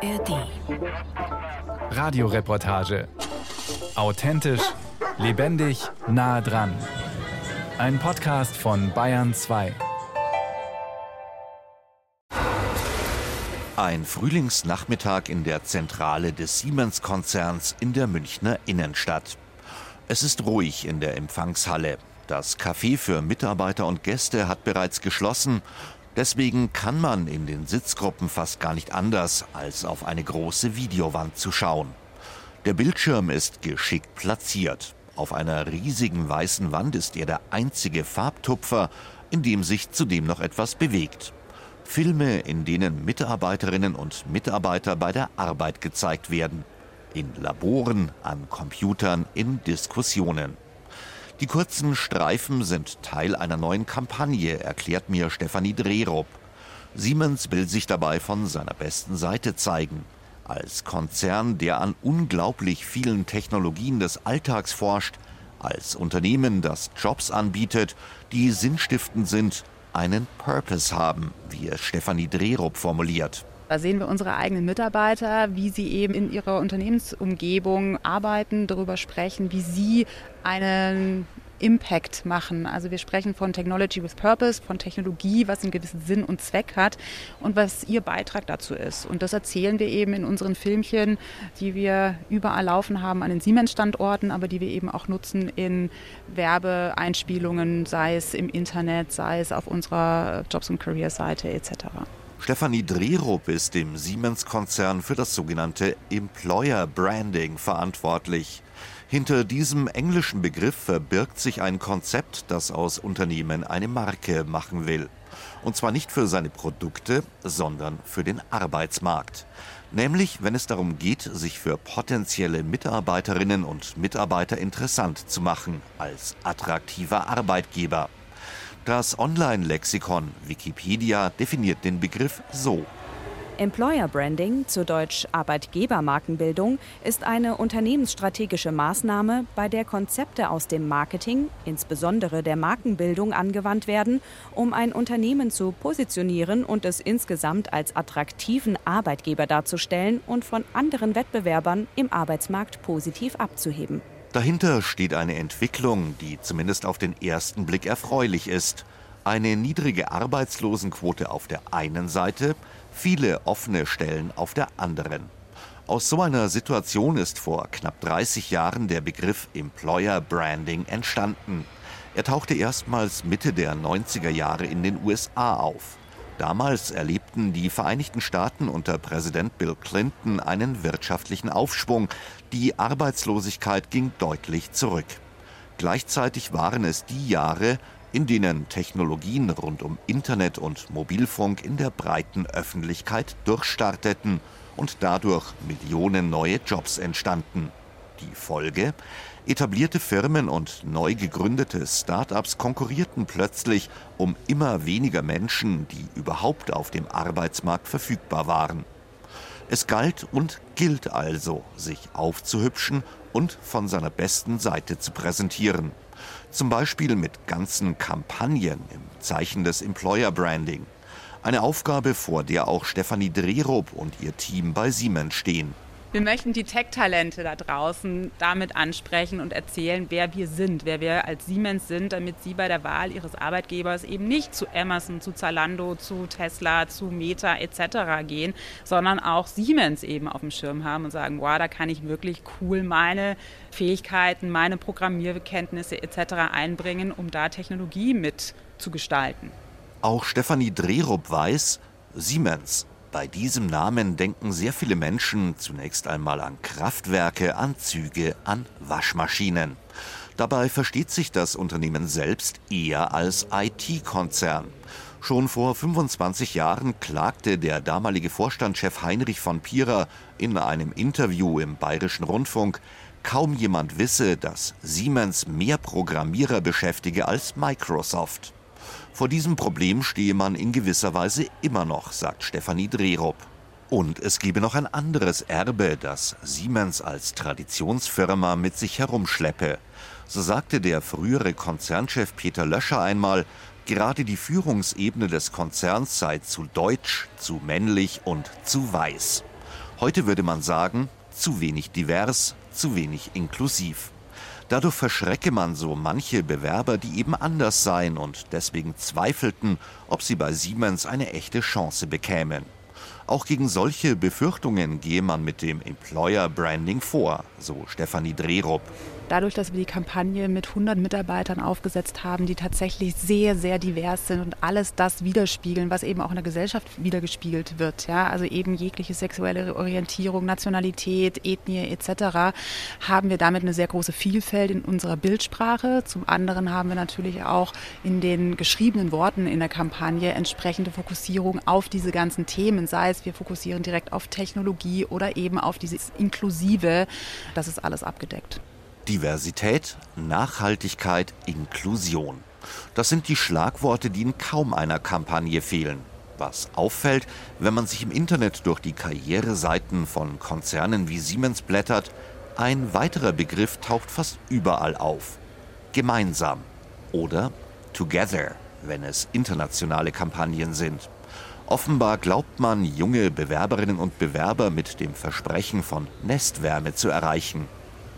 ARD. Radioreportage. Authentisch, lebendig, nah dran. Ein Podcast von Bayern 2. Ein Frühlingsnachmittag in der Zentrale des Siemens-Konzerns in der Münchner Innenstadt. Es ist ruhig in der Empfangshalle. Das Café für Mitarbeiter und Gäste hat bereits geschlossen. Deswegen kann man in den Sitzgruppen fast gar nicht anders, als auf eine große Videowand zu schauen. Der Bildschirm ist geschickt platziert. Auf einer riesigen weißen Wand ist er der einzige Farbtupfer, in dem sich zudem noch etwas bewegt. Filme, in denen Mitarbeiterinnen und Mitarbeiter bei der Arbeit gezeigt werden. In Laboren, an Computern, in Diskussionen. Die kurzen Streifen sind Teil einer neuen Kampagne, erklärt mir Stefanie Dreherup. Siemens will sich dabei von seiner besten Seite zeigen. Als Konzern, der an unglaublich vielen Technologien des Alltags forscht, als Unternehmen, das Jobs anbietet, die sinnstiftend sind, einen Purpose haben, wie es Stefanie Dreherup formuliert. Da sehen wir unsere eigenen Mitarbeiter, wie sie eben in ihrer Unternehmensumgebung arbeiten, darüber sprechen, wie sie einen Impact machen. Also wir sprechen von Technology with Purpose, von Technologie, was einen gewissen Sinn und Zweck hat und was ihr Beitrag dazu ist. Und das erzählen wir eben in unseren Filmchen, die wir überall laufen haben an den Siemens-Standorten, aber die wir eben auch nutzen in Werbeeinspielungen, sei es im Internet, sei es auf unserer Jobs- und Career-Seite etc. Stefanie Dreherup ist im Siemens-Konzern für das sogenannte Employer Branding verantwortlich. Hinter diesem englischen Begriff verbirgt sich ein Konzept, das aus Unternehmen eine Marke machen will. Und zwar nicht für seine Produkte, sondern für den Arbeitsmarkt. Nämlich, wenn es darum geht, sich für potenzielle Mitarbeiterinnen und Mitarbeiter interessant zu machen, als attraktiver Arbeitgeber. Das Online-Lexikon Wikipedia definiert den Begriff so. Employer Branding, zu Deutsch Arbeitgebermarkenbildung, ist eine unternehmensstrategische Maßnahme, bei der Konzepte aus dem Marketing, insbesondere der Markenbildung, angewandt werden, um ein Unternehmen zu positionieren und es insgesamt als attraktiven Arbeitgeber darzustellen und von anderen Wettbewerbern im Arbeitsmarkt positiv abzuheben. Dahinter steht eine Entwicklung, die zumindest auf den ersten Blick erfreulich ist. Eine niedrige Arbeitslosenquote auf der einen Seite, viele offene Stellen auf der anderen. Aus so einer Situation ist vor knapp 30 Jahren der Begriff Employer Branding entstanden. Er tauchte erstmals Mitte der 90er Jahre in den USA auf. Damals erlebten die Vereinigten Staaten unter Präsident Bill Clinton einen wirtschaftlichen Aufschwung. Die Arbeitslosigkeit ging deutlich zurück. Gleichzeitig waren es die Jahre, in denen Technologien rund um Internet und Mobilfunk in der breiten Öffentlichkeit durchstarteten und dadurch Millionen neue Jobs entstanden. Die Folge? Etablierte Firmen und neu gegründete Start-ups konkurrierten plötzlich um immer weniger Menschen, die überhaupt auf dem Arbeitsmarkt verfügbar waren. Es galt und gilt also, sich aufzuhübschen und von seiner besten Seite zu präsentieren. Zum Beispiel mit ganzen Kampagnen im Zeichen des Employer Branding. Eine Aufgabe, vor der auch Stefanie Dreherup und ihr Team bei Siemens stehen. Wir möchten die Tech-Talente da draußen damit ansprechen und erzählen, wer wir sind, wer wir als Siemens sind, damit sie bei der Wahl ihres Arbeitgebers eben nicht zu Amazon, zu Zalando, zu Tesla, zu Meta etc. gehen, sondern auch Siemens eben auf dem Schirm haben und sagen, wow, da kann ich wirklich cool meine Fähigkeiten, meine Programmierkenntnisse etc. einbringen, um da Technologie mit zu gestalten. Auch Stefanie Dreherup weiß, Siemens. Bei diesem Namen denken sehr viele Menschen zunächst einmal an Kraftwerke, an Züge, an Waschmaschinen. Dabei versteht sich das Unternehmen selbst eher als IT-Konzern. Schon vor 25 Jahren klagte der damalige Vorstandschef Heinrich von Pira in einem Interview im Bayerischen Rundfunk, kaum jemand wisse, dass Siemens mehr Programmierer beschäftige als Microsoft. Vor diesem Problem stehe man in gewisser Weise immer noch, sagt Stefanie Dreherup. Und es gebe noch ein anderes Erbe, das Siemens als Traditionsfirma mit sich herumschleppe. So sagte der frühere Konzernchef Peter Löscher einmal, gerade die Führungsebene des Konzerns sei zu deutsch, zu männlich und zu weiß. Heute würde man sagen, zu wenig divers, zu wenig inklusiv. Dadurch verschrecke man so manche Bewerber, die eben anders seien und deswegen zweifelten, ob sie bei Siemens eine echte Chance bekämen. Auch gegen solche Befürchtungen gehe man mit dem Employer Branding vor, so Stefanie Dreherup. Dadurch, dass wir die Kampagne mit 100 Mitarbeitern aufgesetzt haben, die tatsächlich sehr, sehr divers sind und alles das widerspiegeln, was eben auch in der Gesellschaft widergespiegelt wird, ja, also eben jegliche sexuelle Orientierung, Nationalität, Ethnie etc., haben wir damit eine sehr große Vielfalt in unserer Bildsprache. Zum anderen haben wir natürlich auch in den geschriebenen Worten in der Kampagne entsprechende Fokussierung auf diese ganzen Themen, sei es wir fokussieren direkt auf Technologie oder eben auf dieses Inklusive, das ist alles abgedeckt. Diversität, Nachhaltigkeit, Inklusion. Das sind die Schlagworte, die in kaum einer Kampagne fehlen. Was auffällt, wenn man sich im Internet durch die Karriereseiten von Konzernen wie Siemens blättert, ein weiterer Begriff taucht fast überall auf. Gemeinsam oder together, wenn es internationale Kampagnen sind. Offenbar glaubt man, junge Bewerberinnen und Bewerber mit dem Versprechen von Nestwärme zu erreichen.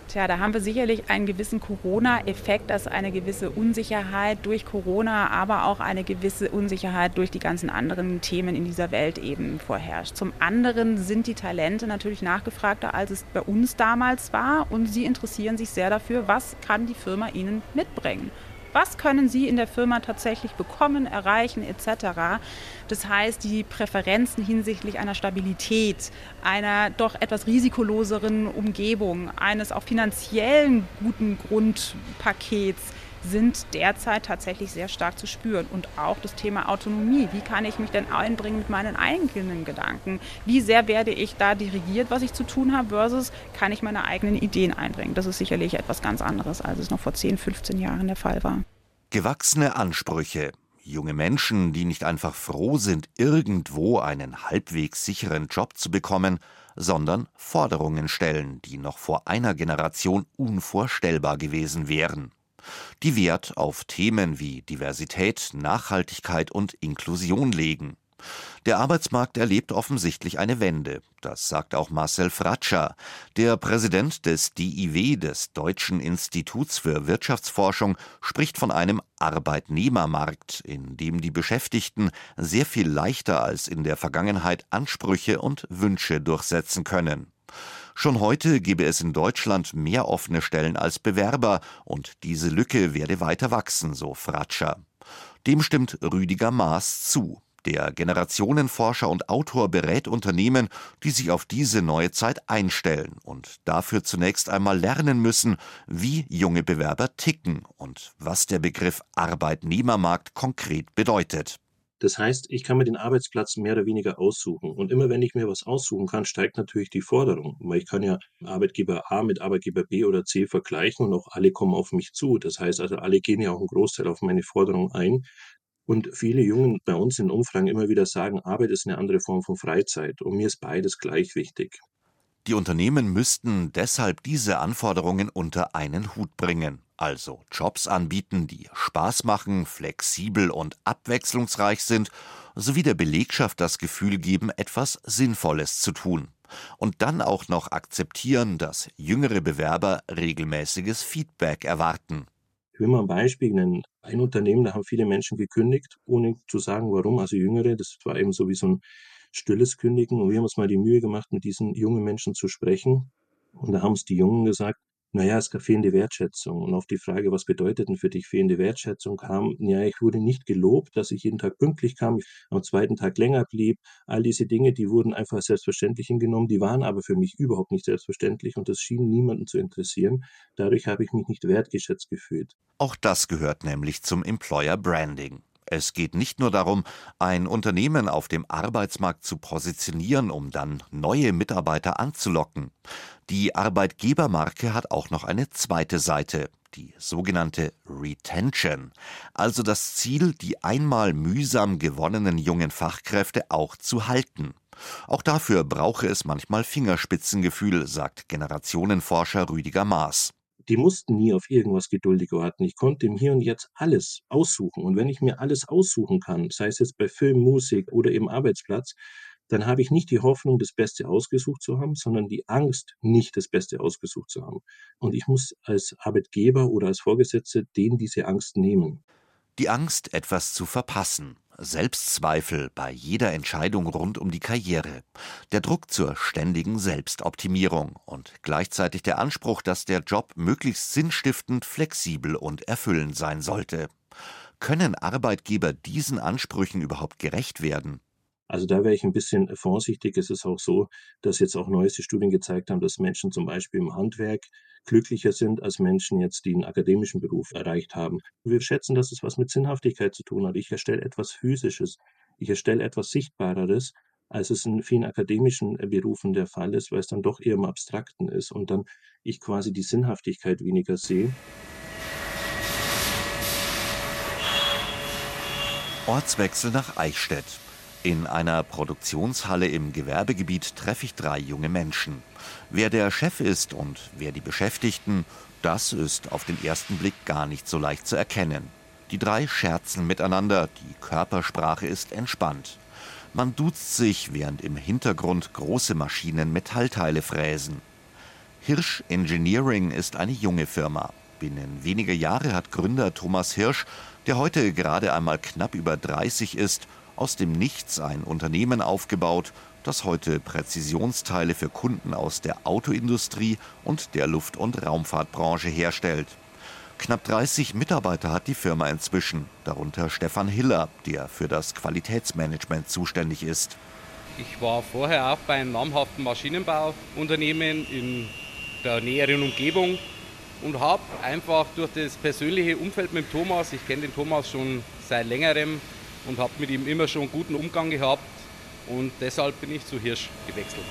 Tja, da haben wir sicherlich einen gewissen Corona-Effekt, dass eine gewisse Unsicherheit durch Corona, aber auch eine gewisse Unsicherheit durch die ganzen anderen Themen in dieser Welt eben vorherrscht. Zum anderen sind die Talente natürlich nachgefragter, als es bei uns damals war, und sie interessieren sich sehr dafür, was kann die Firma ihnen mitbringen. Was können Sie in der Firma tatsächlich bekommen, erreichen etc.? Das heißt, die Präferenzen hinsichtlich einer Stabilität, einer doch etwas risikoloseren Umgebung, eines auch finanziellen guten Grundpakets sind derzeit tatsächlich sehr stark zu spüren. Und auch das Thema Autonomie. Wie kann ich mich denn einbringen mit meinen eigenen Gedanken? Wie sehr werde ich da dirigiert, was ich zu tun habe, versus kann ich meine eigenen Ideen einbringen? Das ist sicherlich etwas ganz anderes, als es noch vor 10, 15 Jahren der Fall war. Gewachsene Ansprüche. Junge Menschen, die nicht einfach froh sind, irgendwo einen halbwegs sicheren Job zu bekommen, sondern Forderungen stellen, die noch vor einer Generation unvorstellbar gewesen wären. Die Wert auf Themen wie Diversität, Nachhaltigkeit und Inklusion legen. Der Arbeitsmarkt erlebt offensichtlich eine Wende. Das sagt auch Marcel Fratscher, der Präsident des DIW, des Deutschen Instituts für Wirtschaftsforschung, spricht von einem Arbeitnehmermarkt, in dem die Beschäftigten sehr viel leichter als in der Vergangenheit Ansprüche und Wünsche durchsetzen können. Schon heute gebe es in Deutschland mehr offene Stellen als Bewerber und diese Lücke werde weiter wachsen, so Fratscher. Dem stimmt Rüdiger Maas zu. Der Generationenforscher und Autor berät Unternehmen, die sich auf diese neue Zeit einstellen und dafür zunächst einmal lernen müssen, wie junge Bewerber ticken und was der Begriff Arbeitnehmermarkt konkret bedeutet. Das heißt, ich kann mir den Arbeitsplatz mehr oder weniger aussuchen. Und immer wenn ich mir was aussuchen kann, steigt natürlich die Forderung. Weil ich kann ja Arbeitgeber A mit Arbeitgeber B oder C vergleichen und auch alle kommen auf mich zu. Das heißt also, alle gehen ja auch einen Großteil auf meine Forderung ein. Und viele Jungen bei uns in Umfragen immer wieder sagen, Arbeit ist eine andere Form von Freizeit. Und mir ist beides gleich wichtig. Die Unternehmen müssten deshalb diese Anforderungen unter einen Hut bringen. Also Jobs anbieten, die Spaß machen, flexibel und abwechslungsreich sind, sowie der Belegschaft das Gefühl geben, etwas Sinnvolles zu tun. Und dann auch noch akzeptieren, dass jüngere Bewerber regelmäßiges Feedback erwarten. Ich will mal ein Beispiel nennen. Ein Unternehmen, da haben viele Menschen gekündigt, ohne zu sagen, warum. Also Jüngere, das war eben so wie so ein stilles Kündigen. Und wir haben uns mal die Mühe gemacht, mit diesen jungen Menschen zu sprechen. Und da haben uns die Jungen gesagt, naja, es gab fehlende Wertschätzung. Und auf die Frage, was bedeutet denn für dich fehlende Wertschätzung, kam, ja, ich wurde nicht gelobt, dass ich jeden Tag pünktlich kam, am zweiten Tag länger blieb. All diese Dinge, die wurden einfach selbstverständlich hingenommen, die waren aber für mich überhaupt nicht selbstverständlich und das schien niemanden zu interessieren. Dadurch habe ich mich nicht wertgeschätzt gefühlt. Auch das gehört nämlich zum Employer Branding. Es geht nicht nur darum, ein Unternehmen auf dem Arbeitsmarkt zu positionieren, um dann neue Mitarbeiter anzulocken. Die Arbeitgebermarke hat auch noch eine zweite Seite, die sogenannte Retention, also das Ziel, die einmal mühsam gewonnenen jungen Fachkräfte auch zu halten. Auch dafür brauche es manchmal Fingerspitzengefühl, sagt Generationenforscher Rüdiger Maas. Die mussten nie auf irgendwas geduldig warten. Ich konnte im Hier und Jetzt alles aussuchen. Und wenn ich mir alles aussuchen kann, sei es jetzt bei Film, Musik oder eben Arbeitsplatz, dann habe ich nicht die Hoffnung, das Beste ausgesucht zu haben, sondern die Angst, nicht das Beste ausgesucht zu haben. Und ich muss als Arbeitgeber oder als Vorgesetzte denen diese Angst nehmen. Die Angst, etwas zu verpassen. Selbstzweifel bei jeder Entscheidung rund um die Karriere, der Druck zur ständigen Selbstoptimierung und gleichzeitig der Anspruch, dass der Job möglichst sinnstiftend, flexibel und erfüllend sein sollte. Können Arbeitgeber diesen Ansprüchen überhaupt gerecht werden? Also da wäre ich ein bisschen vorsichtig. Es ist auch so, dass jetzt auch neueste Studien gezeigt haben, dass Menschen zum Beispiel im Handwerk glücklicher sind als Menschen jetzt, die einen akademischen Beruf erreicht haben. Wir schätzen, dass es was mit Sinnhaftigkeit zu tun hat. Ich erstelle etwas Physisches, ich erstelle etwas Sichtbareres, als es in vielen akademischen Berufen der Fall ist, weil es dann doch eher im Abstrakten ist und dann ich quasi die Sinnhaftigkeit weniger sehe. Ortswechsel nach Eichstätt. In einer Produktionshalle im Gewerbegebiet treffe ich 3 junge Menschen. Wer der Chef ist und wer die Beschäftigten, das ist auf den ersten Blick gar nicht so leicht zu erkennen. Die 3 scherzen miteinander, die Körpersprache ist entspannt. Man duzt sich, während im Hintergrund große Maschinen Metallteile fräsen. Hirsch Engineering ist eine junge Firma. Binnen weniger Jahre hat Gründer Thomas Hirsch, der heute gerade einmal knapp über 30 ist, aus dem Nichts ein Unternehmen aufgebaut, das heute Präzisionsteile für Kunden aus der Autoindustrie und der Luft- und Raumfahrtbranche herstellt. Knapp 30 Mitarbeiter hat die Firma inzwischen, darunter Stefan Hiller, der für das Qualitätsmanagement zuständig ist. Ich war vorher auch bei einem namhaften Maschinenbauunternehmen in der näheren Umgebung und habe einfach durch das persönliche Umfeld mit Thomas, ich kenne den Thomas schon seit längerem, und habe mit ihm immer schon einen guten Umgang gehabt und deshalb bin ich zu Hirsch gewechselt.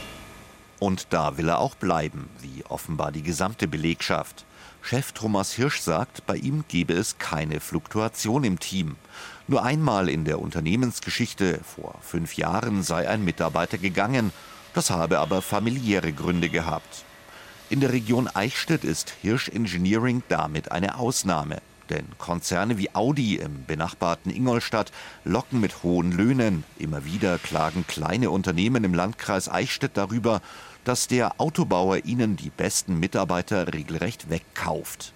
Und da will er auch bleiben, wie offenbar die gesamte Belegschaft. Chef Thomas Hirsch sagt, bei ihm gebe es keine Fluktuation im Team. Nur einmal in der Unternehmensgeschichte, vor 5 Jahren, sei ein Mitarbeiter gegangen. Das habe aber familiäre Gründe gehabt. In der Region Eichstätt ist Hirsch Engineering damit eine Ausnahme. Denn Konzerne wie Audi im benachbarten Ingolstadt locken mit hohen Löhnen. Immer wieder klagen kleine Unternehmen im Landkreis Eichstätt darüber, dass der Autobauer ihnen die besten Mitarbeiter regelrecht wegkauft.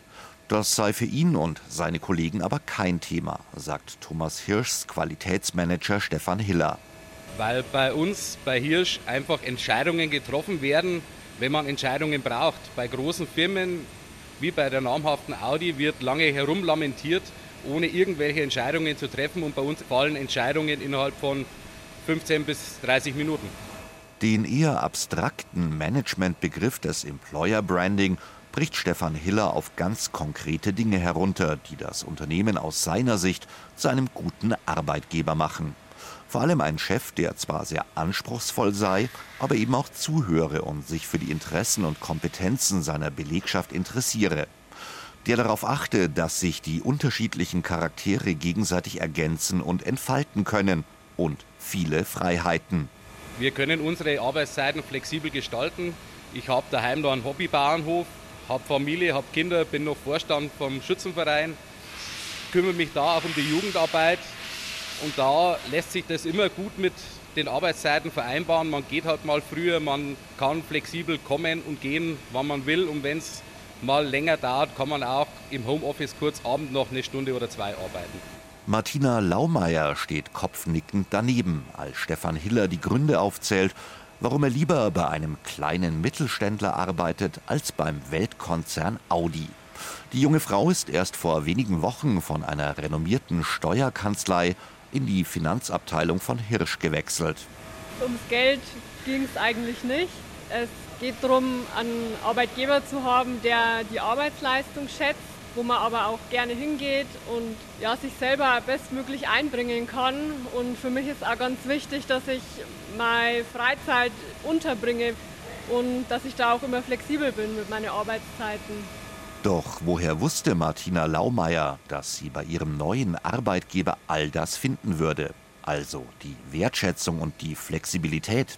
Das sei für ihn und seine Kollegen aber kein Thema, sagt Thomas Hirschs Qualitätsmanager Stefan Hiller. Weil bei uns, bei Hirsch, einfach Entscheidungen getroffen werden, wenn man Entscheidungen braucht. Bei großen Firmen wie bei der namhaften Audi wird lange herumlamentiert, ohne irgendwelche Entscheidungen zu treffen. Und bei uns fallen Entscheidungen innerhalb von 15 bis 30 Minuten. Den eher abstrakten Managementbegriff des Employer Branding bricht Stefan Hiller auf ganz konkrete Dinge herunter, die das Unternehmen aus seiner Sicht zu einem guten Arbeitgeber machen. Vor allem ein Chef, der zwar sehr anspruchsvoll sei, aber eben auch zuhöre und sich für die Interessen und Kompetenzen seiner Belegschaft interessiere. Der darauf achte, dass sich die unterschiedlichen Charaktere gegenseitig ergänzen und entfalten können. Und viele Freiheiten. Wir können unsere Arbeitszeiten flexibel gestalten. Ich habe daheim noch einen Hobbybauernhof, habe Familie, habe Kinder, bin noch Vorstand vom Schützenverein, kümmere mich da auch um die Jugendarbeit. Und da lässt sich das immer gut mit den Arbeitszeiten vereinbaren. Man geht halt mal früher, man kann flexibel kommen und gehen, wann man will. Und wenn es mal länger dauert, kann man auch im Homeoffice kurz abends noch eine Stunde oder 2 arbeiten. Martina Laumeier steht kopfnickend daneben, als Stefan Hiller die Gründe aufzählt, warum er lieber bei einem kleinen Mittelständler arbeitet als beim Weltkonzern Audi. Die junge Frau ist erst vor wenigen Wochen von einer renommierten Steuerkanzlei in die Finanzabteilung von Hirsch gewechselt. Ums Geld ging es eigentlich nicht. Es geht darum, einen Arbeitgeber zu haben, der die Arbeitsleistung schätzt, wo man aber auch gerne hingeht und ja, sich selber bestmöglich einbringen kann. Und für mich ist auch ganz wichtig, dass ich meine Freizeit unterbringe und dass ich da auch immer flexibel bin mit meinen Arbeitszeiten. Doch woher wusste Martina Laumeier, dass sie bei ihrem neuen Arbeitgeber all das finden würde? Also die Wertschätzung und die Flexibilität?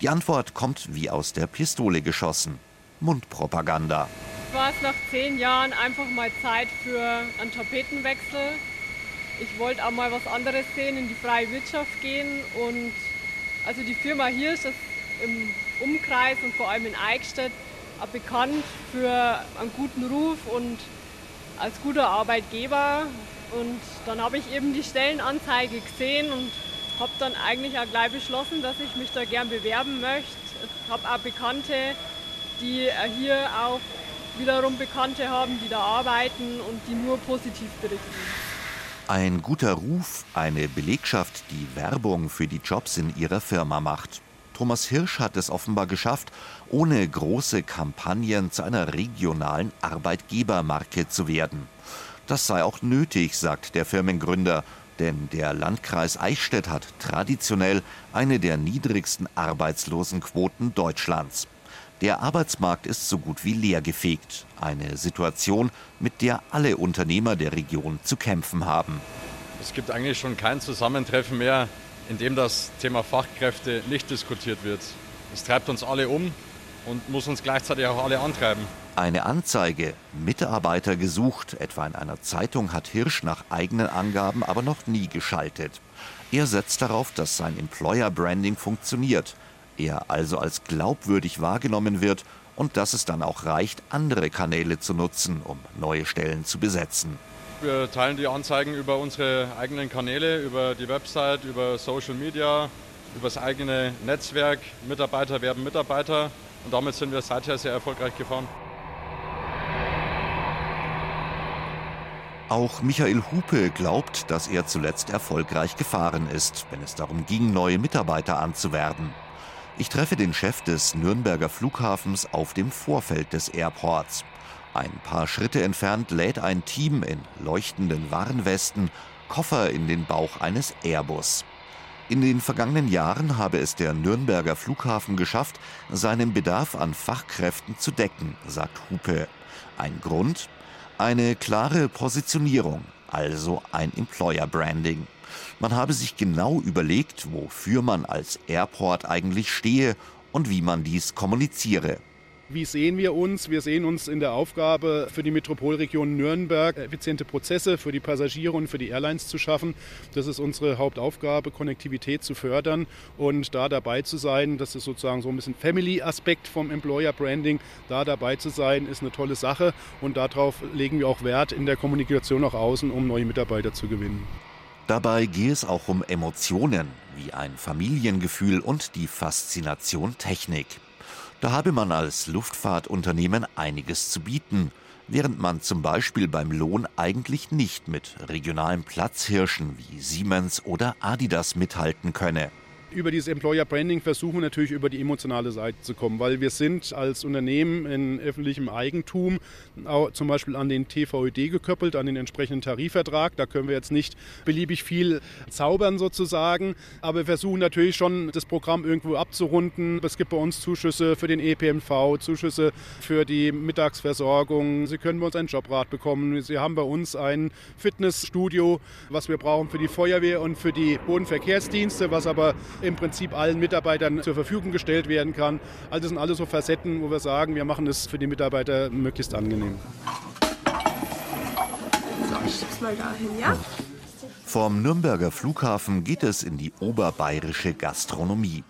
Die Antwort kommt wie aus der Pistole geschossen. Mundpropaganda. Es war nach 10 Jahren einfach mal Zeit für einen Tapetenwechsel. Ich wollte auch mal was anderes sehen, in die freie Wirtschaft gehen und Also die Firma Hirsch ist im Umkreis und vor allem in Eichstätt bekannt für einen guten Ruf und als guter Arbeitgeber. Und dann habe ich eben die Stellenanzeige gesehen und habe dann eigentlich auch gleich beschlossen, dass ich mich da gern bewerben möchte. Ich habe auch Bekannte, die hier auch wiederum Bekannte haben, die da arbeiten und die nur positiv berichten. Ein guter Ruf, eine Belegschaft, die Werbung für die Jobs in ihrer Firma macht. Thomas Hirsch hat es offenbar geschafft, ohne große Kampagnen zu einer regionalen Arbeitgebermarke zu werden. Das sei auch nötig, sagt der Firmengründer, denn der Landkreis Eichstätt hat traditionell eine der niedrigsten Arbeitslosenquoten Deutschlands. Der Arbeitsmarkt ist so gut wie leergefegt. Eine Situation, mit der alle Unternehmer der Region zu kämpfen haben. Es gibt eigentlich schon kein Zusammentreffen mehr, in dem das Thema Fachkräfte nicht diskutiert wird. Es treibt uns alle um und muss uns gleichzeitig auch alle antreiben. Eine Anzeige, Mitarbeiter gesucht, etwa in einer Zeitung, hat Hirsch nach eigenen Angaben aber noch nie geschaltet. Er setzt darauf, dass sein Employer Branding funktioniert. Er also als glaubwürdig wahrgenommen wird und dass es dann auch reicht, andere Kanäle zu nutzen, um neue Stellen zu besetzen. Wir teilen die Anzeigen über unsere eigenen Kanäle, über die Website, über Social Media, über das eigene Netzwerk. Mitarbeiter werben Mitarbeiter und damit sind wir seither sehr erfolgreich gefahren. Auch Michael Hupe glaubt, dass er zuletzt erfolgreich gefahren ist, wenn es darum ging, neue Mitarbeiter anzuwerben. Ich treffe den Chef des Nürnberger Flughafens auf dem Vorfeld des Airports. Ein paar Schritte entfernt lädt ein Team in leuchtenden Warnwesten Koffer in den Bauch eines Airbus. In den vergangenen Jahren habe es der Nürnberger Flughafen geschafft, seinen Bedarf an Fachkräften zu decken, sagt Hupe. Ein Grund? Eine klare Positionierung, also ein Employer Branding. Man habe sich genau überlegt, wofür man als Airport eigentlich stehe und wie man dies kommuniziere. Wie sehen wir uns? Wir sehen uns in der Aufgabe, für die Metropolregion Nürnberg effiziente Prozesse für die Passagiere und für die Airlines zu schaffen. Das ist unsere Hauptaufgabe, Konnektivität zu fördern und da dabei zu sein. Das ist sozusagen so ein bisschen Family-Aspekt vom Employer Branding. Da dabei zu sein, ist eine tolle Sache und darauf legen wir auch Wert in der Kommunikation nach außen, um neue Mitarbeiter zu gewinnen. Dabei gehe es auch um Emotionen, wie ein Familiengefühl und die Faszination Technik. Da habe man als Luftfahrtunternehmen einiges zu bieten, während man zum Beispiel beim Lohn eigentlich nicht mit regionalen Platzhirschen wie Siemens oder Adidas mithalten könne. Über dieses Employer Branding versuchen wir natürlich über die emotionale Seite zu kommen, weil wir sind als Unternehmen in öffentlichem Eigentum auch zum Beispiel an den TVöD gekoppelt, an den entsprechenden Tarifvertrag. Da können wir jetzt nicht beliebig viel zaubern sozusagen, aber wir versuchen natürlich schon das Programm irgendwo abzurunden. Es gibt bei uns Zuschüsse für den ÖPNV, Zuschüsse für die Mittagsversorgung. Sie können bei uns einen Jobrat bekommen. Sie haben bei uns ein Fitnessstudio, was wir brauchen für die Feuerwehr und für die Bodenverkehrsdienste, was aber im Prinzip allen Mitarbeitern zur Verfügung gestellt werden kann. Also das sind alles so Facetten, wo wir sagen, wir machen es für die Mitarbeiter möglichst angenehm. So, ich schieb's mal dahin, ja? Vom Nürnberger Flughafen geht es in die oberbayerische Gastronomie.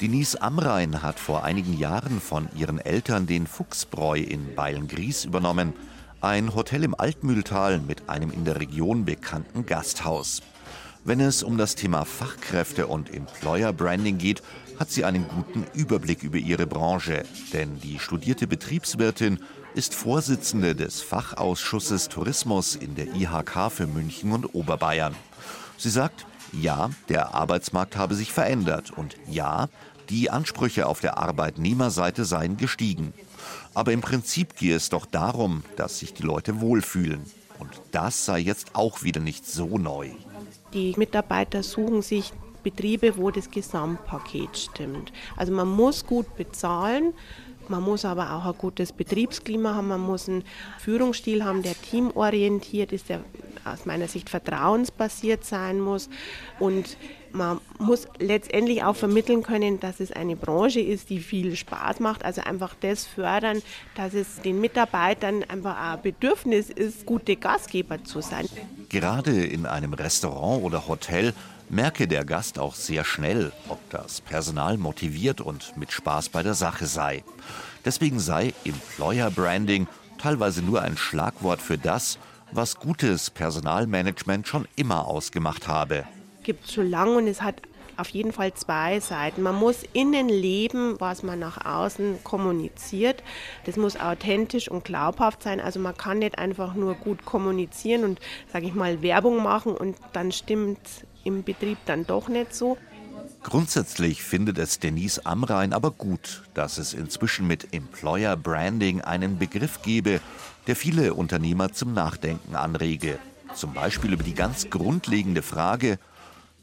Denise Amrein hat vor einigen Jahren von ihren Eltern den Fuchsbräu in Beilngries übernommen. Ein Hotel im Altmühltal mit einem in der Region bekannten Gasthaus. Wenn es um das Thema Fachkräfte und Employer Branding geht, hat sie einen guten Überblick über ihre Branche. Denn die studierte Betriebswirtin ist Vorsitzende des Fachausschusses Tourismus in der IHK für München und Oberbayern. Sie sagt, ja, der Arbeitsmarkt habe sich verändert und ja, die Ansprüche auf der Arbeitnehmerseite seien gestiegen. Aber im Prinzip gehe es doch darum, dass sich die Leute wohlfühlen. Und das sei jetzt auch wieder nicht so neu. Die Mitarbeiter suchen sich Betriebe, wo das Gesamtpaket stimmt. Also man muss gut bezahlen, man muss aber auch ein gutes Betriebsklima haben, man muss einen Führungsstil haben, der teamorientiert ist, der aus meiner Sicht vertrauensbasiert sein muss und Man muss letztendlich auch vermitteln können, dass es eine Branche ist, die viel Spaß macht. Also einfach das fördern, dass es den Mitarbeitern einfach ein Bedürfnis ist, gute Gastgeber zu sein. Gerade in einem Restaurant oder Hotel merke der Gast auch sehr schnell, ob das Personal motiviert und mit Spaß bei der Sache sei. Deswegen sei Employer Branding teilweise nur ein Schlagwort für das, was gutes Personalmanagement schon immer ausgemacht habe. Gibt es schon lange und es hat auf jeden Fall zwei Seiten. Man muss innen leben, was man nach außen kommuniziert. Das muss authentisch und glaubhaft sein. Also man kann nicht einfach nur gut kommunizieren und, sage ich mal, Werbung machen und dann stimmt im Betrieb dann doch nicht so. Grundsätzlich findet es Denise Amrein aber gut, dass es inzwischen mit Employer Branding einen Begriff gebe, der viele Unternehmer zum Nachdenken anrege. Zum Beispiel über die ganz grundlegende Frage: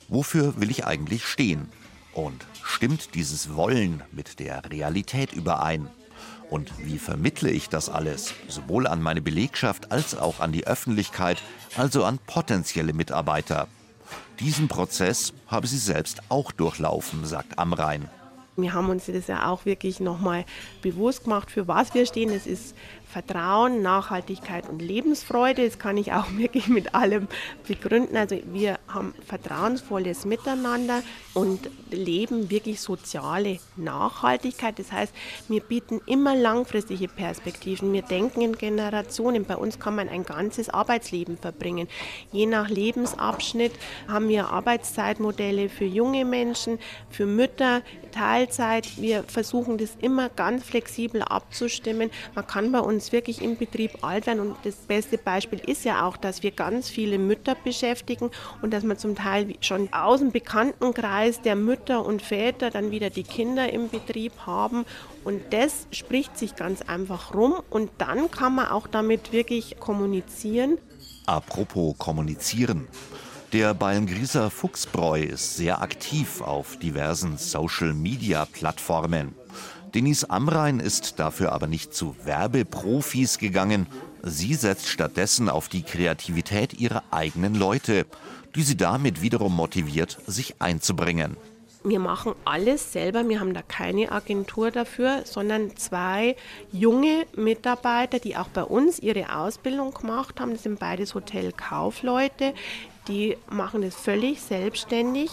Wofür will ich eigentlich stehen? Und stimmt dieses Wollen mit der Realität überein? Und wie vermittle ich das alles, sowohl an meine Belegschaft als auch an die Öffentlichkeit, also an potenzielle Mitarbeiter? Diesen Prozess habe sie selbst auch durchlaufen, sagt Amrein. Wir haben uns das ja auch wirklich nochmal bewusst gemacht, für was wir stehen. Es ist Vertrauen, Nachhaltigkeit und Lebensfreude. Das kann ich auch wirklich mit allem begründen. Also wir haben vertrauensvolles Miteinander und leben wirklich soziale Nachhaltigkeit. Das heißt, wir bieten immer langfristige Perspektiven. Wir denken in Generationen. Bei uns kann man ein ganzes Arbeitsleben verbringen. Je nach Lebensabschnitt haben wir Arbeitszeitmodelle für junge Menschen, für Mütter, Teilzeit. Wir versuchen das immer ganz flexibel abzustimmen. Man kann bei uns wirklich im Betrieb alt werden und das beste Beispiel ist ja auch, dass wir ganz viele Mütter beschäftigen und dass man zum Teil schon aus dem Bekanntenkreis der Mütter und Väter dann wieder die Kinder im Betrieb haben und das spricht sich ganz einfach rum und dann kann man auch damit wirklich kommunizieren. Apropos kommunizieren. Der Beilngriser Fuchsbräu ist sehr aktiv auf diversen Social-Media-Plattformen. Denise Amrein ist dafür aber nicht zu Werbeprofis gegangen. Sie setzt stattdessen auf die Kreativität ihrer eigenen Leute, die sie damit wiederum motiviert, sich einzubringen. Wir machen alles selber, wir haben da keine Agentur dafür, sondern zwei junge Mitarbeiter, die auch bei uns ihre Ausbildung gemacht haben. Das sind beides Hotelkaufleute. Die machen das völlig selbstständig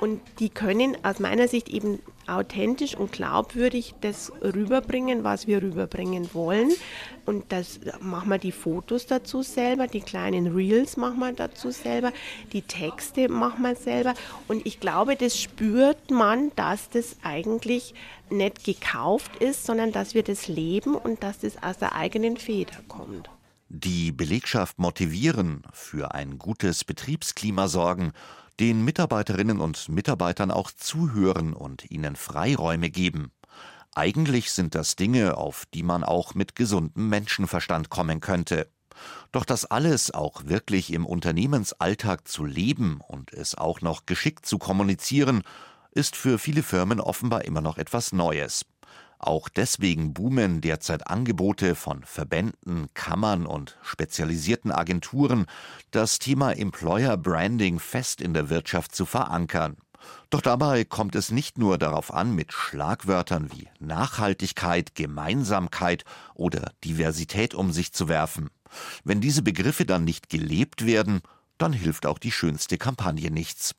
und die können aus meiner Sicht eben authentisch und glaubwürdig das rüberbringen, was wir rüberbringen wollen. Und das machen wir, die Fotos dazu selber, die kleinen Reels machen wir dazu selber, die Texte machen wir selber. Und ich glaube, das spürt man, dass das eigentlich nicht gekauft ist, sondern dass wir das leben und dass das aus der eigenen Feder kommt. Die Belegschaft motivieren, für ein gutes Betriebsklima sorgen, den Mitarbeiterinnen und Mitarbeitern auch zuhören und ihnen Freiräume geben. Eigentlich sind das Dinge, auf die man auch mit gesundem Menschenverstand kommen könnte. Doch das alles auch wirklich im Unternehmensalltag zu leben und es auch noch geschickt zu kommunizieren, ist für viele Firmen offenbar immer noch etwas Neues. Auch deswegen boomen derzeit Angebote von Verbänden, Kammern und spezialisierten Agenturen, das Thema Employer Branding fest in der Wirtschaft zu verankern. Doch dabei kommt es nicht nur darauf an, mit Schlagwörtern wie Nachhaltigkeit, Gemeinsamkeit oder Diversität um sich zu werfen. Wenn diese Begriffe dann nicht gelebt werden, dann hilft auch die schönste Kampagne nichts.